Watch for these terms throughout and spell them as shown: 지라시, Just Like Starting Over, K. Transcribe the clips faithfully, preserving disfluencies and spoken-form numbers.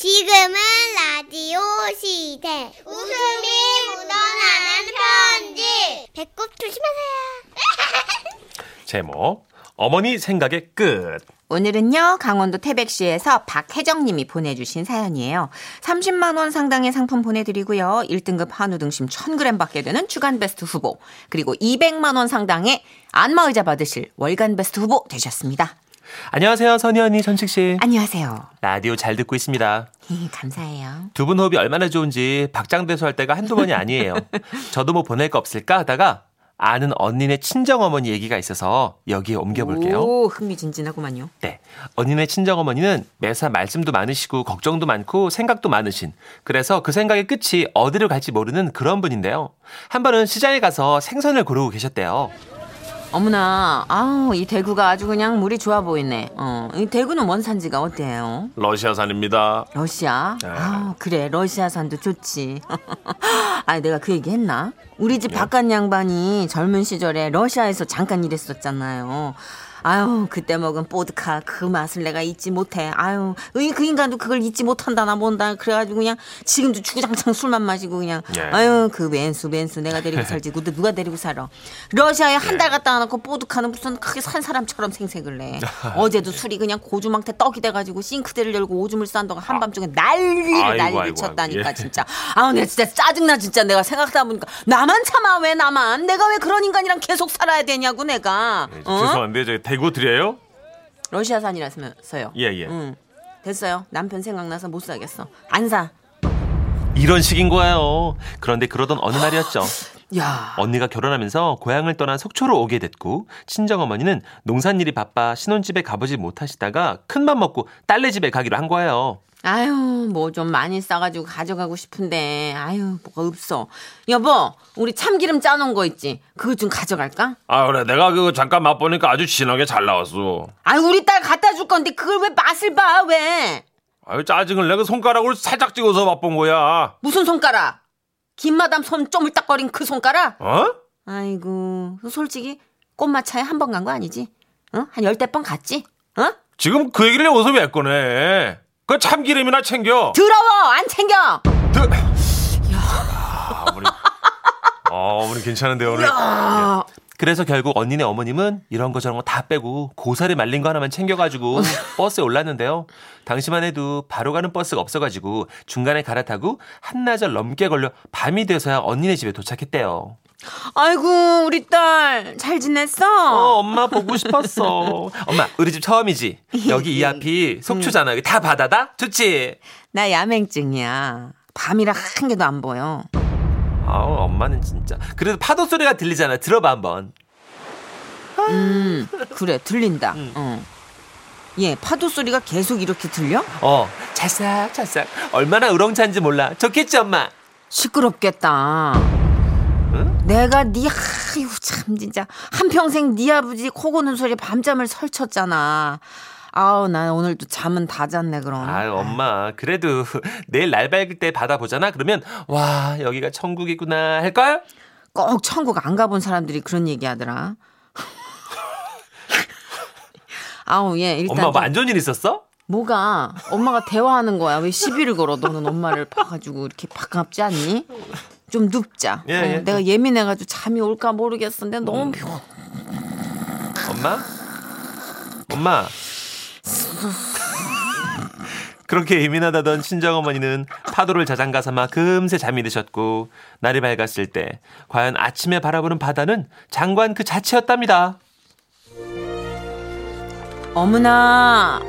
지금은 라디오 시대. 웃음이 묻어나는 편지. 배꼽 조심하세요. 제목, 어머니 생각의 끝. 오늘은요, 강원도 태백시에서 박혜정님이 보내주신 사연이에요. 삼십만 원 상당의 상품 보내드리고요. 일 등급 한우 등심 천 그램 받게 되는 주간베스트 후보, 그리고 이백만 원 상당의 안마의자 받으실 월간베스트 후보 되셨습니다. 안녕하세요, 선희 언니, 천식 씨. 안녕하세요. 라디오 잘 듣고 있습니다. 감사해요. 두 분 호흡이 얼마나 좋은지 박장대소 할 때가 한두 번이 아니에요. 저도 뭐 보낼 거 없을까 하다가 아는 언니네 친정어머니 얘기가 있어서 여기에 옮겨볼게요. 오, 흥미진진하구만요. 네, 언니네 친정어머니는 매사 말씀도 많으시고 걱정도 많고 생각도 많으신, 그래서 그 생각의 끝이 어디로 갈지 모르는 그런 분인데요. 한 번은 시장에 가서 생선을 고르고 계셨대요. 어머나, 아우, 이 대구가 아주 그냥 물이 좋아 보이네. 어, 이 대구는 원산지가 어때요? 러시아산입니다. 러시아? 네. 아, 그래, 러시아산도 좋지. 아, 내가 그 얘기 했나? 우리 집 바깥 네. 양반이 젊은 시절에 러시아에서 잠깐 일했었잖아요. 아유, 그때 먹은 보드카 그 맛을 내가 잊지 못해. 아유, 그 인간도 그걸 잊지 못한다나 뭔다. 그래가지고 그냥 지금도 주구장창 술만 마시고 그냥 예. 아유, 그 왼수 왼수 내가 데리고 살지. 근데 누가 데리고 살아. 러시아에 한 달 갔다 와놓고 보드카는 무슨 크게 산 사람처럼 생색을 해. 어제도 술이 그냥 고주망태 떡이 돼가지고 싱크대를 열고 오줌을 싼 동안 한밤중에 난리를 아이고, 난리를 쳤다니까. 예. 진짜 아우, 내가 진짜 짜증나. 진짜 내가 생각하다 보니까 나만 참아. 왜 나만, 내가 왜 그런 인간이랑 계속 살아야 되냐고 내가. 예, 어? 죄송한데 저기 대구 드려요? 러시아산이라서요. 예예. 예. 응. 됐어요. 남편 생각나서 못 사겠어. 안 사. 이런 식인 거예요. 그런데 그러던 어느 날이었죠. 야. 언니가 결혼하면서 고향을 떠나 속초로 오게 됐고, 친정어머니는 농산일이 바빠 신혼집에 가보지 못하시다가 큰맘 먹고 딸네 집에 가기로 한 거예요. 아유, 뭐 좀 많이 싸가지고 가져가고 싶은데 아유, 뭐가 없어. 여보, 우리 참기름 짜놓은 거 있지? 그거 좀 가져갈까? 아, 그래, 내가 그거 잠깐 맛보니까 아주 진하게 잘 나왔어. 아유, 우리 딸 갖다 줄 건데 그걸 왜 맛을 봐, 왜? 아유, 짜증을 내고 손가락으로 살짝 찍어서 맛본 거야. 무슨 손가락? 김마담 손 쪼물딱거린 그 손가락? 어? 아이고, 솔직히 꽃마차에 한 번 간 거 아니지? 어? 한 열댓 번 갔지? 어? 지금 그 얘기를 어디서 왜 꺼내? 그 참기름이나 챙겨. 더러워, 안 챙겨. 드... 야, 어머니, 아, 어머니 괜찮은데 오늘. 야. 그래서 결국 언니네 어머님은 이런 거 저런 거 다 빼고 고사리 말린 거 하나만 챙겨가지고 버스에 올랐는데요. 당시만 해도 바로 가는 버스가 없어가지고 중간에 갈아타고 한나절 넘게 걸려 밤이 돼서야 언니네 집에 도착했대요. 아이고, 우리 딸 잘 지냈어? 어, 엄마 보고 싶었어. 엄마, 우리 집 처음이지? 여기 이 앞이 속초잖아. 여기 다 바다다? 좋지? 나 야맹증이야. 밤이라 한 개도 안 보여. 아우, 엄마는 진짜. 그래도 파도 소리가 들리잖아. 들어봐 한번. 음, 그래, 들린다. 음. 어. 예, 파도 소리가 계속 이렇게 들려? 어, 찰싹찰싹. 얼마나 우렁찬지 몰라. 좋겠지, 엄마? 시끄럽겠다. 응? 내가 네, 아유 참 진짜 한평생 네 아버지 코 고는 소리에 밤잠을 설쳤잖아. 아우, 나 오늘도 잠은 다 잤네. 그럼 아유, 엄마, 그래도 내일 날 밝을 때 바다 보잖아. 그러면 와, 여기가 천국이구나 할걸? 꼭 천국 안 가본 사람들이 그런 얘기하더라. 아우, 예, 일단 엄마 뭐 안 좋은 일 있었어? 뭐가? 엄마가 대화하는 거야. 왜 시비를 걸어? 너는 엄마를 봐가지고 이렇게 반갑지 않니? 좀 눕자. 예, 어, 예. 내가 예민해가지고 잠이 올까 모르겠는데 너무 피곤. 음. 엄마? 엄마. 그렇게 예민하다던 친정어머니는 파도를 자장가 삼아 금세 잠이 드셨고, 날이 밝았을 때 과연 아침에 바라보는 바다는 장관 그 자체였답니다. 어머나,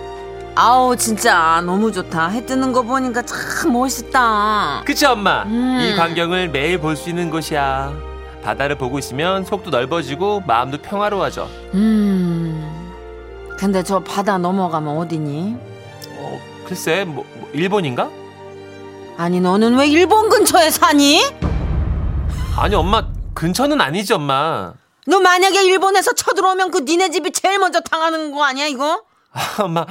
아우, 진짜 너무 좋다. 해 뜨는 거 보니까 참 멋있다. 그치, 엄마? 음. 이 광경을 매일 볼 수 있는 곳이야. 바다를 보고 있으면 속도 넓어지고 마음도 평화로워져. 음. 근데 저 바다 넘어가면 어디니? 어, 글쎄, 뭐, 뭐 일본인가? 아니, 너는 왜 일본 근처에 사니? 아니, 엄마, 근처는 아니지, 엄마. 너 만약에 일본에서 쳐들어오면 그 니네 집이 제일 먼저 당하는 거 아니야, 이거? 아, 엄마,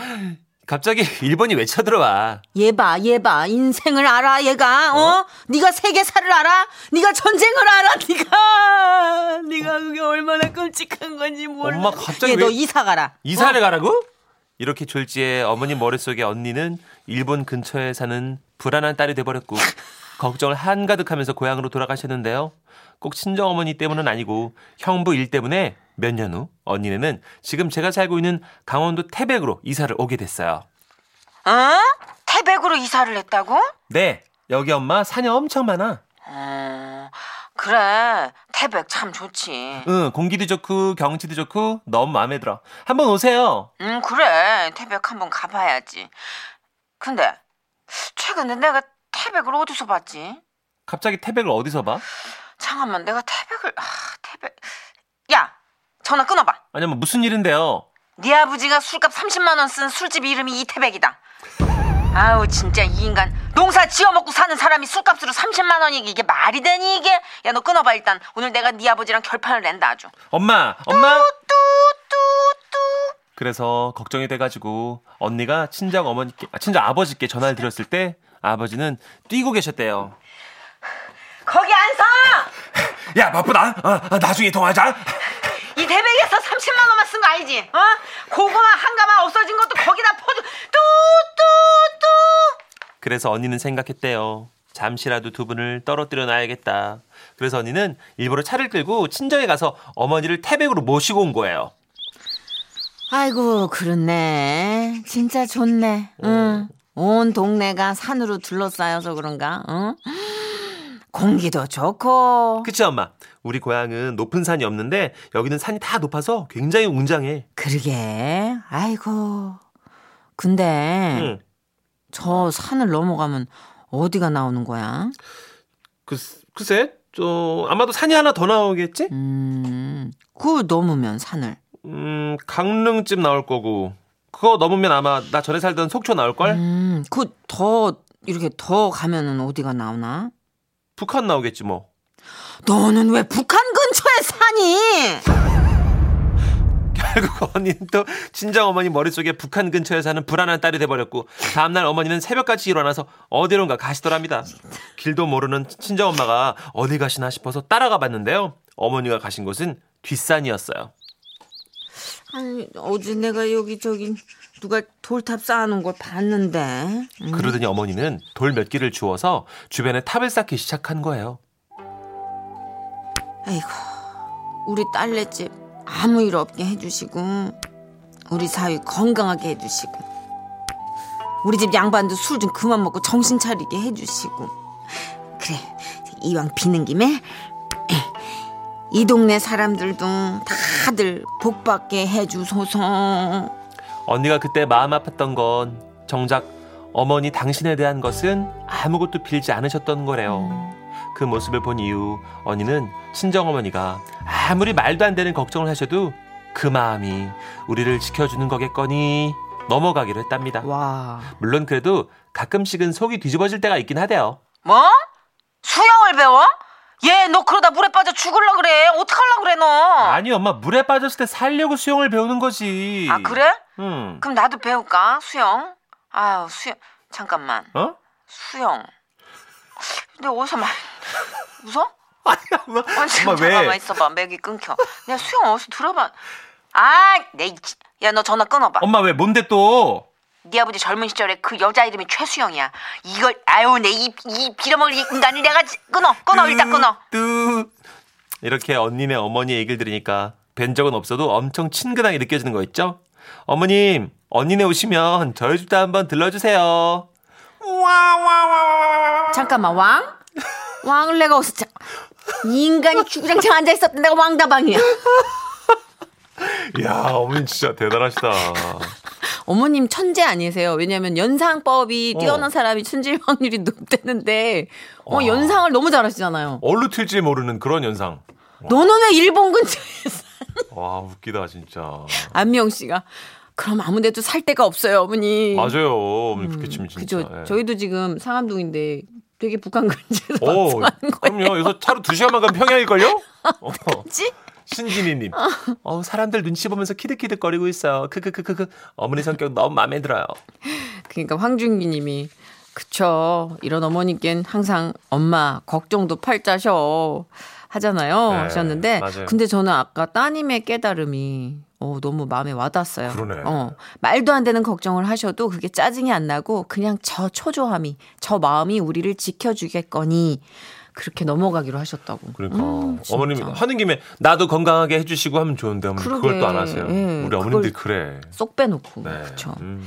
갑자기 일본이 왜 쳐들어와? 얘 봐, 얘 봐. 인생을 알아, 얘가. 어? 어? 네가 세계사를 알아? 네가 전쟁을 알아? 네가 네가 그게 얼마나 끔찍한 건지 몰라. 엄마, 갑자기 얘, 왜... 너 이사 가라. 이사를 어? 가라고? 이렇게 졸지에 어머니 머릿속에 언니는 일본 근처에 사는 불안한 딸이 돼버렸고 걱정을 한가득하면서 고향으로 돌아가셨는데요. 꼭 친정어머니 때문은 아니고 형부 일 때문에 몇 년 후 언니네는 지금 제가 살고 있는 강원도 태백으로 이사를 오게 됐어요. 어? 태백으로 이사를 했다고? 네. 여기 엄마 사녀 엄청 많아. 어, 그래. 태백 참 좋지. 응, 공기도 좋고 경치도 좋고 너무 마음에 들어. 한번 오세요. 응, 그래. 태백 한번 가봐야지. 근데 최근에 내가 태백을 어디서 봤지? 갑자기 태백을 어디서 봐? 잠깐만, 내가 태백을... 아, 태백... 야! 전화 끊어봐. 아니, 뭐 무슨 일인데요? 네 아버지가 술값 삼십만 원 쓴 술집 이름이 이태백이다. 아우, 진짜 이 인간. 농사 지어먹고 사는 사람이 술값으로 삼십만 원이 이게 말이 되니, 이게? 야, 너 끊어봐, 일단. 오늘 내가 네 아버지랑 결판을 낸다, 아주. 엄마! 엄마! 뚜뚜뚜뚜. 그래서 걱정이 돼가지고 언니가 친정 어머니께, 아, 친정 아버지께 전화를 드렸을 때 아버지는 뛰고 계셨대요. 거기 안 서! 야, 바쁘다. 어, 어, 나중에 통화하자. 이 대백에서 삼십만 원만 쓴 거 알지? 어? 고구마 한 가마 없어진 것도 거기다 포도 뚜뚜뚜. 그래서 언니는 생각했대요. 잠시라도 두 분을 떨어뜨려 놔야겠다. 그래서 언니는 일부러 차를 끌고 친정에 가서 어머니를 태백으로 모시고 온 거예요. 아이고, 그렇네. 진짜 좋네. 어. 응. 온 동네가 산으로 둘러싸여서 그런가? 응? 공기도 좋고. 그치 엄마, 우리 고향은 높은 산이 없는데 여기는 산이 다 높아서 굉장히 웅장해. 그러게. 아이고, 근데 응. 저 산을 넘어가면 어디가 나오는 거야? 그, 글쎄 저, 아마도 산이 하나 더 나오겠지? 음, 그걸 넘으면 산을 음, 강릉쯤 나올 거고, 그거 넘으면 아마 나 전에 살던 속초 나올걸? 음, 그 더 이렇게 더 가면은 어디가 나오나? 북한 나오겠지 뭐. 너는 왜 북한 근처에 사니? 결국 언니는 또 친정 어머니 머릿속에 북한 근처에 사는 불안한 딸이 돼버렸고 다음날 어머니는 새벽같이 일어나서 어디론가 가시더랍니다. 길도 모르는 친정 엄마가 어디 가시나 싶어서 따라가 봤는데요. 어머니가 가신 곳은 뒷산이었어요. 아니, 어제 내가 여기저기 누가 돌탑 쌓아놓은 걸 봤는데. 음. 그러더니 어머니는 돌 몇 개를 주워서 주변에 탑을 쌓기 시작한 거예요. 아이고, 우리 딸내집 아무 일 없게 해주시고 우리 사위 건강하게 해주시고 우리 집 양반도 술 좀 그만 먹고 정신 차리게 해주시고. 그래, 이왕 비는 김에 이 동네 사람들도 다들 복받게 해주소서. 언니가 그때 마음 아팠던 건 정작 어머니 당신에 대한 것은 아무것도 빌지 않으셨던 거래요. 음. 그 모습을 본 이후 언니는 친정어머니가 아무리 말도 안 되는 걱정을 하셔도 그 마음이 우리를 지켜주는 거겠거니 넘어가기로 했답니다. 와. 물론 그래도 가끔씩은 속이 뒤집어질 때가 있긴 하대요. 뭐? 수영을 배워? 얘, 너 그러다 물에 빠져 죽을라 그래. 어떡하려고 그래, 너. 아니, 엄마, 물에 빠졌을 때 살려고 수영을 배우는 거지. 아, 그래? 응. 그럼 나도 배울까, 수영? 아유, 수영. 잠깐만. 어? 수영. 근데 어디서 많이. 웃어? 아니, 엄마. 아니, 엄마 왜? 잠깐만 있어봐. 맥이 끊겨. 내가 수영 어디서 들어봐. 아, 내. 야, 너 전화 끊어봐. 엄마, 왜? 뭔데 또? 네 아버지 젊은 시절에 그 여자 이름이 최수영이야. 이걸 아유 내 입 입 빌어먹을 인간을 내가 끊어 끊어 뚜, 일단 끊어. 뚜. 이렇게 언니네 어머니 얘기를 들으니까 뵌 적은 없어도 엄청 친근하게 느껴지는 거 있죠? 어머님, 언니네 오시면 저희 집도 한번 들러주세요. 와와와. 잠깐만, 왕? 왕을 내가 어서 이 인간이 주구장창 앉아 있었던 내가 왕다방이야. 야, 어머님 진짜 대단하시다. 어머님 천재 아니세요? 왜냐하면 연상법이 뛰어난 어. 사람이 춘질 확률이 높대는데 어, 연상을 너무 잘하시잖아요. 얼루 튈지 모르는 그런 연상. 너는 왜 일본 근처에서? 와, 웃기다 진짜. 안미영 씨가 그럼 아무데도 살 데가 없어요, 어머니. 맞아요, 어머니. 음, 그렇게 치면 진짜. 그죠. 예. 저희도 지금 상암동인데 되게 북한 근처에서 왔다는 거예요. 그럼요. 여기서 차로 두 시간만 가면 평양일걸요? 어. 그렇지? 신진희님, 어, 사람들 눈치 보면서 키득키득거리고 있어요. 크크크크크. 어머니 성격 너무 마음에 들어요. 그러니까 황준기님이 그쵸, 이런 어머니께는 항상 엄마 걱정도 팔자셔. 하잖아요. 네, 하셨는데 맞아요. 근데 저는 아까 따님의 깨달음이 어, 너무 마음에 와닿았어요. 그러네. 어, 말도 안 되는 걱정을 하셔도 그게 짜증이 안 나고 그냥 저 초조함이 저 마음이 우리를 지켜주겠거니 그렇게 넘어가기로 하셨다고. 그러니까 음, 어머님 하는 김에 나도 건강하게 해주시고 하면 좋은데 어머님 그걸 또 안 하세요. 예, 우리 어머님들 그래. 쏙 빼놓고. 네. 그렇죠. 음.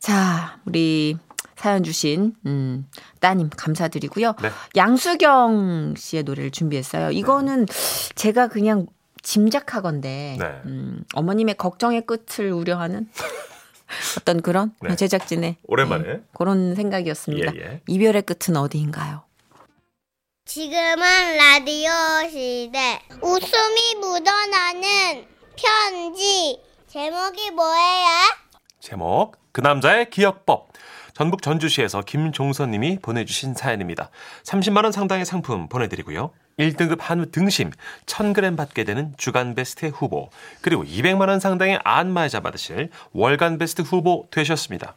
자, 우리 사연 주신 음, 따님 감사드리고요. 네. 양수경 씨의 노래를 준비했어요. 이거는 네. 제가 그냥 짐작하건데 네. 음, 어머님의 걱정의 끝을 우려하는 어떤 그런 네. 제작진의 오랜만에 네, 그런 생각이었습니다. 예, 예. 이별의 끝은 어디인가요? 지금은 라디오 시대. 웃음이 묻어나는 편지. 제목이 뭐예요? 제목 그 남자의 기억법. 전북 전주시에서 김종선 님이 보내주신 사연입니다. 삼십만 원 상당의 상품 보내드리고요. 일 등급 한우 등심 천 그램 받게 되는 주간베스트 후보 그리고 이백만 원 상당의 안마의자 받으실 월간베스트 후보 되셨습니다.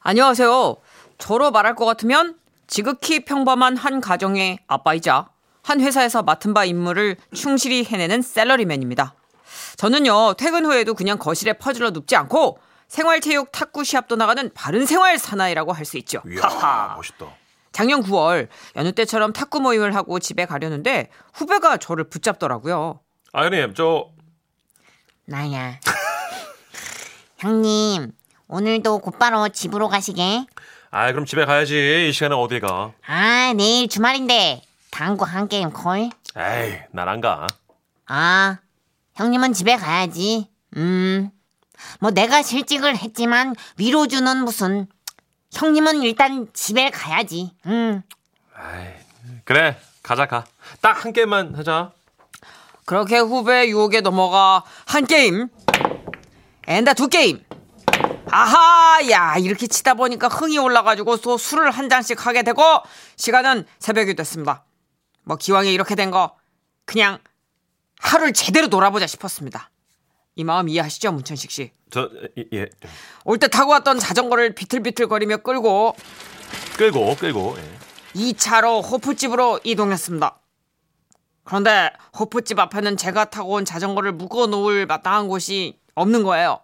안녕하세요. 저로 말할 것 같으면 지극히 평범한 한 가정의 아빠이자 한 회사에서 맡은 바 임무를 충실히 해내는 샐러리맨입니다. 저는요 퇴근 후에도 그냥 거실에 퍼질러 눕지 않고 생활체육 탁구 시합도 나가는 바른생활 사나이라고 할 수 있죠. 이야, 멋있다. 작년 구월 연휴 때처럼 탁구 모임을 하고 집에 가려는데 후배가 저를 붙잡더라고요. 아 형님 저 나야. 형님 오늘도 곧바로 집으로 가시게. 아 그럼 집에 가야지. 이 시간에 어딜 가. 아 내일 주말인데 당구 한 게임 콜. 에이 난 안 가. 아 형님은 집에 가야지. 음 뭐 내가 실직을 했지만 위로주는 무슨. 형님은 일단 집에 가야지. 음. 아이, 그래 가자 가. 딱 한 게임만 하자. 그렇게 후배 유혹에 넘어가 한 게임 엔다 두 게임. 아하 야 이렇게 치다 보니까 흥이 올라가지고 또 술을 한 잔씩 하게 되고 시간은 새벽이 됐습니다. 뭐 기왕에 이렇게 된 거 그냥 하루를 제대로 놀아보자 싶었습니다. 이 마음 이해하시죠, 문천식 씨? 저, 예. 올 때 타고 왔던 자전거를 비틀비틀거리며 끌고 끌고 끌고 예. 이 차로 호프집으로 이동했습니다. 그런데 호프집 앞에는 제가 타고 온 자전거를 묶어놓을 마땅한 곳이 없는 거예요.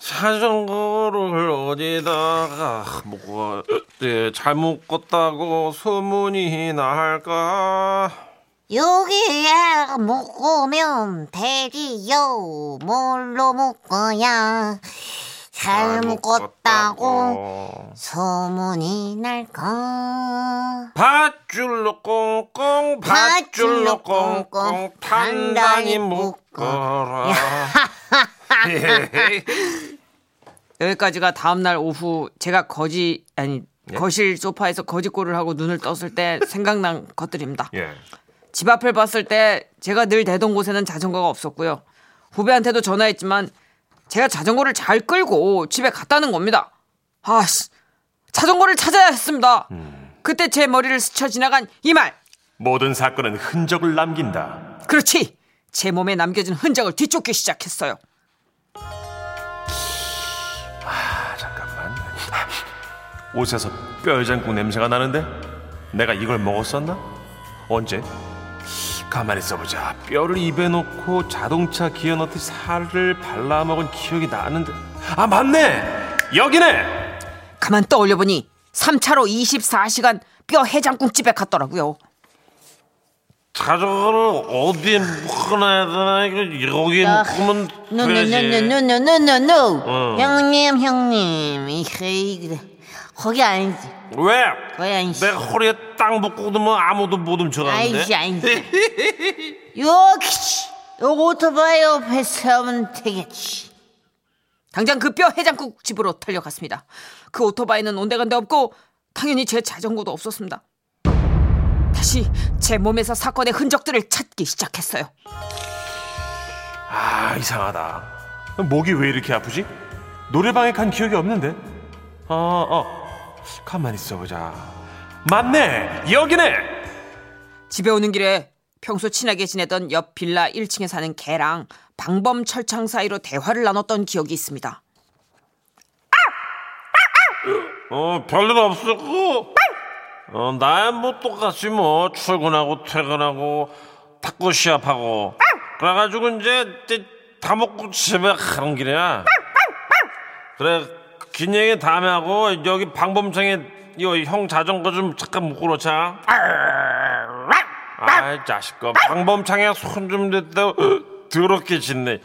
자전거를 어디다가 묶었지? 잘 묶었다고 소문이 날까? 여기에 묶으면 되지요. 뭘로 묶어야 잘 묶었다고 소문이 날까? 밧줄로 꽁꽁 밧줄로 꽁꽁 단단히 묶어라. 여기까지가 다음날 오후 제가 거지 아니 예? 거실 소파에서 거지꼴을 하고 눈을 떴을 때 생각난 것들입니다. 예. 집 앞을 봤을 때 제가 늘 대던 곳에는 자전거가 없었고요. 후배한테도 전화했지만 제가 자전거를 잘 끌고 집에 갔다는 겁니다. 아씨, 자전거를 찾아야 했습니다. 음. 그때 제 머리를 스쳐 지나간 이 말. 모든 사건은 흔적을 남긴다. 그렇지. 제 몸에 남겨진 흔적을 뒤쫓기 시작했어요. 아, 잠깐만. 옷에서 뼈장국 냄새가 나는데? 내가 이걸 먹었었나? 언제? 가만히 있어보자. 뼈를 입에 넣고 자동차 기어 넣듯 살을 발라먹은 기억이 나는데. 아 맞네 여기네. 가만 떠올려보니 삼 차로 이십사 시간 뼈 해장국집에 갔더라고요. 자전거를 어디에 묶어놔야 되나? 여기에 묶으면 되지. 형님 형님 이게 거기 아니지. 왜? 거기 아니지. 내가 허리에 딱 묶고 두면 아무도 못 훔쳐가는데. 아니지 아니지. 여기 여기 오토바이 옆에 세우면 되겠지. 당장 그 뼈 해장국 집으로 달려갔습니다. 그 오토바이는 온데간데 없고 당연히 제 자전거도 없었습니다. 다시 제 몸에서 사건의 흔적들을 찾기 시작했어요. 아 이상하다. 목이 왜 이렇게 아프지? 노래방에 간 기억이 없는데. 어, 어, 가만히 있어보자. 맞네, 여기네. 집에 오는 길에 평소 친하게 지내던 옆 빌라 일 층에 사는 개랑 방범철창 사이로 대화를 나눴던 기억이 있습니다. 어, 별일 없었고 어, 나야 뭐 똑같이 뭐 출근하고 퇴근하고 탁구 시합하고 그래가지고 이제 다 먹고 집에 가는 길이야. 그래 긴 얘기 다음에 하고 여기 방범생에 이거 형 자전거 좀 잠깐 묶고 놓자. 아이 자식아, 방범창에 손 좀 댔다고 더럽게 짖네.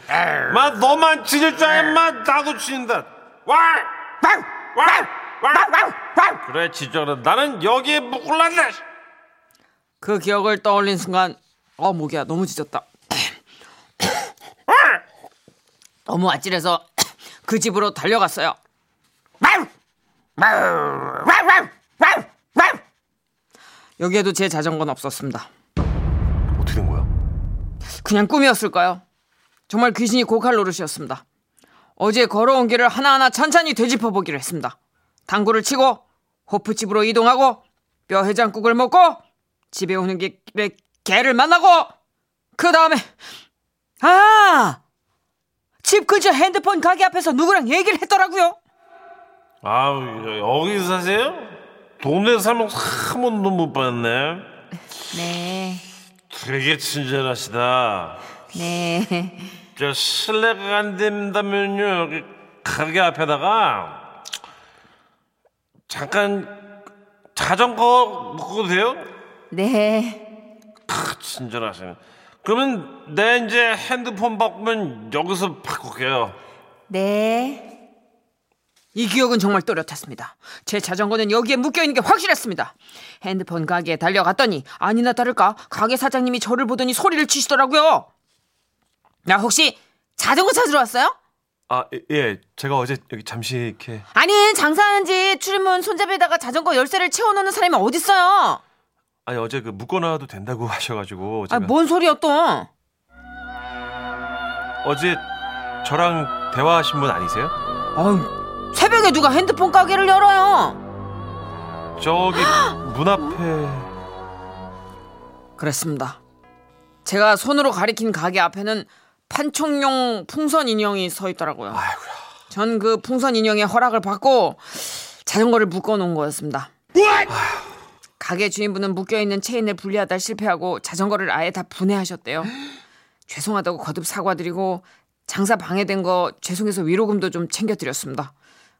마 너만 짖을 줄 알면 마 나도 짖는다. 와! 와! 와! 그래 짖어라. 나는 여기에 묶을란다. 그 기억을 떠올린 순간 어 목이야 너무 짖었다. 너무 아찔해서 그 집으로 달려갔어요. 여기에도 제 자전거는 없었습니다. 어떻게 된 거야? 그냥 꿈이었을까요? 정말 귀신이 고칼 노릇이었습니다. 어제 걸어온 길을 하나하나 천천히 되짚어보기로 했습니다. 당구를 치고 호프집으로 이동하고 뼈해장국을 먹고 집에 오는 길에 개를 만나고 그 다음에 아! 집 근처 핸드폰 가게 앞에서 누구랑 얘기를 했더라고요. 아 여기 사세요? 동네 살면 한 번도 못 봤네. 네. 되게 친절하시다. 네. 저 실례가 안 된다면요 여기 가게 앞에다가 잠깐 자전거 묶어도 돼요? 네. 크, 친절하시네. 그러면 내 이제 핸드폰 바꾸면 여기서 바꿀게요. 네. 이 기억은 정말 또렷했습니다. 제 자전거는 여기에 묶여있는 게 확실했습니다. 핸드폰 가게에 달려갔더니 아니나 다를까 가게 사장님이 저를 보더니 소리를 치시더라고요. 나 혹시 자전거 찾으러 왔어요? 아, 예. 제가 어제 여기 잠시 이렇게. 아니 장사하는 집 출입문 손잡이에다가 자전거 열쇠를 채워놓는 사람이 어딨어요? 아니 어제 그 묶어놔도 된다고 하셔가지고 제가... 아, 뭔 소리야 또. 어제 저랑 대화하신 분 아니세요? 아, 새벽에 누가 핸드폰 가게를 열어요? 저기 문 앞에. 그랬습니다. 제가 손으로 가리킨 가게 앞에는 판촉용 풍선 인형이 서 있더라고요. 아이고야. 전 그 풍선 인형의 허락을 받고 자전거를 묶어놓은 거였습니다. 가게 주인분은 묶여있는 체인을 분리하다 실패하고 자전거를 아예 다 분해하셨대요. 죄송하다고 거듭 사과드리고 장사 방해된 거 죄송해서 위로금도 좀 챙겨드렸습니다.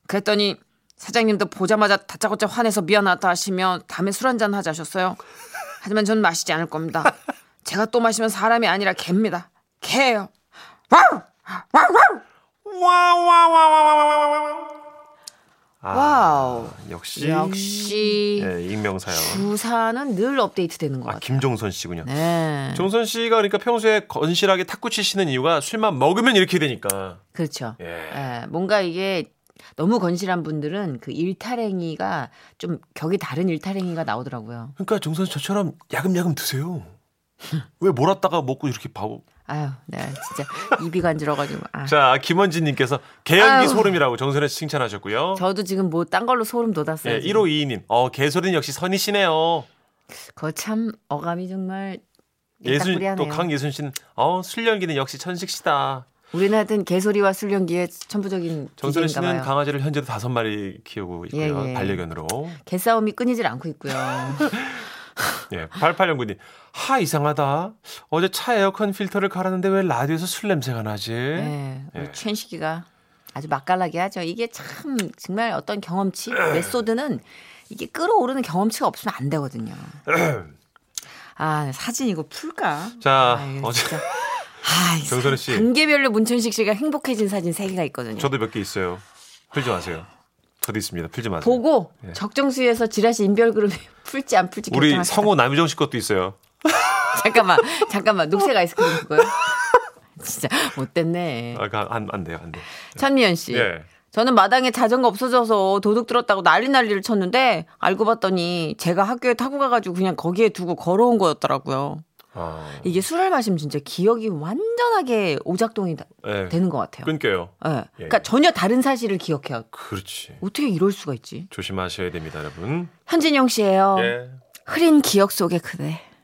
그랬더니 사장님도 보자마자 다짜고짜 화내서 미안하다 하시며 다음에 술 한잔 하자셨어요. 하지만 전 마시지 않을 겁니다. 제가 또 마시면 사람이 아니라 개입니다. 개예요. 와우! 와우! 와우! 와우! 와우! 아, 와우. 역시. 역시. 네, 익명사요. 주사는 늘 업데이트 되는 것 아, 같아요. 김종선 씨군요. 네. 종선 씨가 그러니까 평소에 건실하게 탁구 치시는 이유가 술만 먹으면 이렇게 되니까. 그렇죠. 예. 네, 뭔가 이게 너무 건실한 분들은 그 일탈행위가 좀 격이 다른 일탈행위가 나오더라고요. 그러니까 종선 씨 저처럼 야금야금 드세요. 왜 몰았다가 먹고 이렇게 바보. 아유, 네, 진짜 입이 간지러가지고. 아. 자, 김원진님께서 개연기 아유. 소름이라고 정선혜 씨 칭찬하셨고요. 저도 지금 뭐 딴 걸로 소름 돋았어요. 예, 일오이이님, 어 개소리는 역시 선이시네요. 그거 참 어감이 정말 예술이네요. 또 강예순 씨는 어 술연기는 역시 천식시다. 우리는 하여튼 개소리와 술연기의 천부적인 정선혜 씨는 강아지를 현재도 다섯 마리 키우고 있고요. 예, 예. 반려견으로. 개싸움이 끊이질 않고 있고요. 예, 팔팔영구님 하 이상하다. 어제 차 에어컨 필터를 갈았는데 왜 라디오에서 술 냄새가 나지? 네, 예, 우리 최은식이가 아주 맛깔나게 하죠. 이게 참 정말 어떤 경험치 메소드는 이게 끌어오르는 경험치가 없으면 안 되거든요. 아 사진 이거 풀까? 자 아, 이거 어제 정선우 씨 단계별로 문천식 씨가 행복해진 사진 세 개가 있거든요. 저도 몇 개 있어요. 풀지 마세요. 저도 있습니다. 풀지 마세요. 보고 예. 적정수위에서 지라시 인별그룹에 풀지 안 풀지 우리 결정하시다. 성우 남유정 씨 것도 있어요. 잠깐만. 잠깐만. 녹색 아이스크림 그거요? 진짜 못됐네. 아, 안, 안 돼요. 안 돼요. 천미연 씨. 예. 저는 마당에 자전거 없어져서 도둑 들었다고 난리 난리를 쳤는데 알고 봤더니 제가 학교에 타고 가가지고 그냥 거기에 두고 걸어온 거였더라고요. 아... 이게 술을 마시면 진짜 기억이 완전하게 오작동이 다, 네. 되는 것 같아요. 끊겨요. 네. 예. 그러니까 전혀 다른 사실을 기억해요. 그렇지. 어떻게 이럴 수가 있지? 조심하셔야 됩니다, 여러분. 현진영 씨예요. 예. 흐린 기억 속의 그대.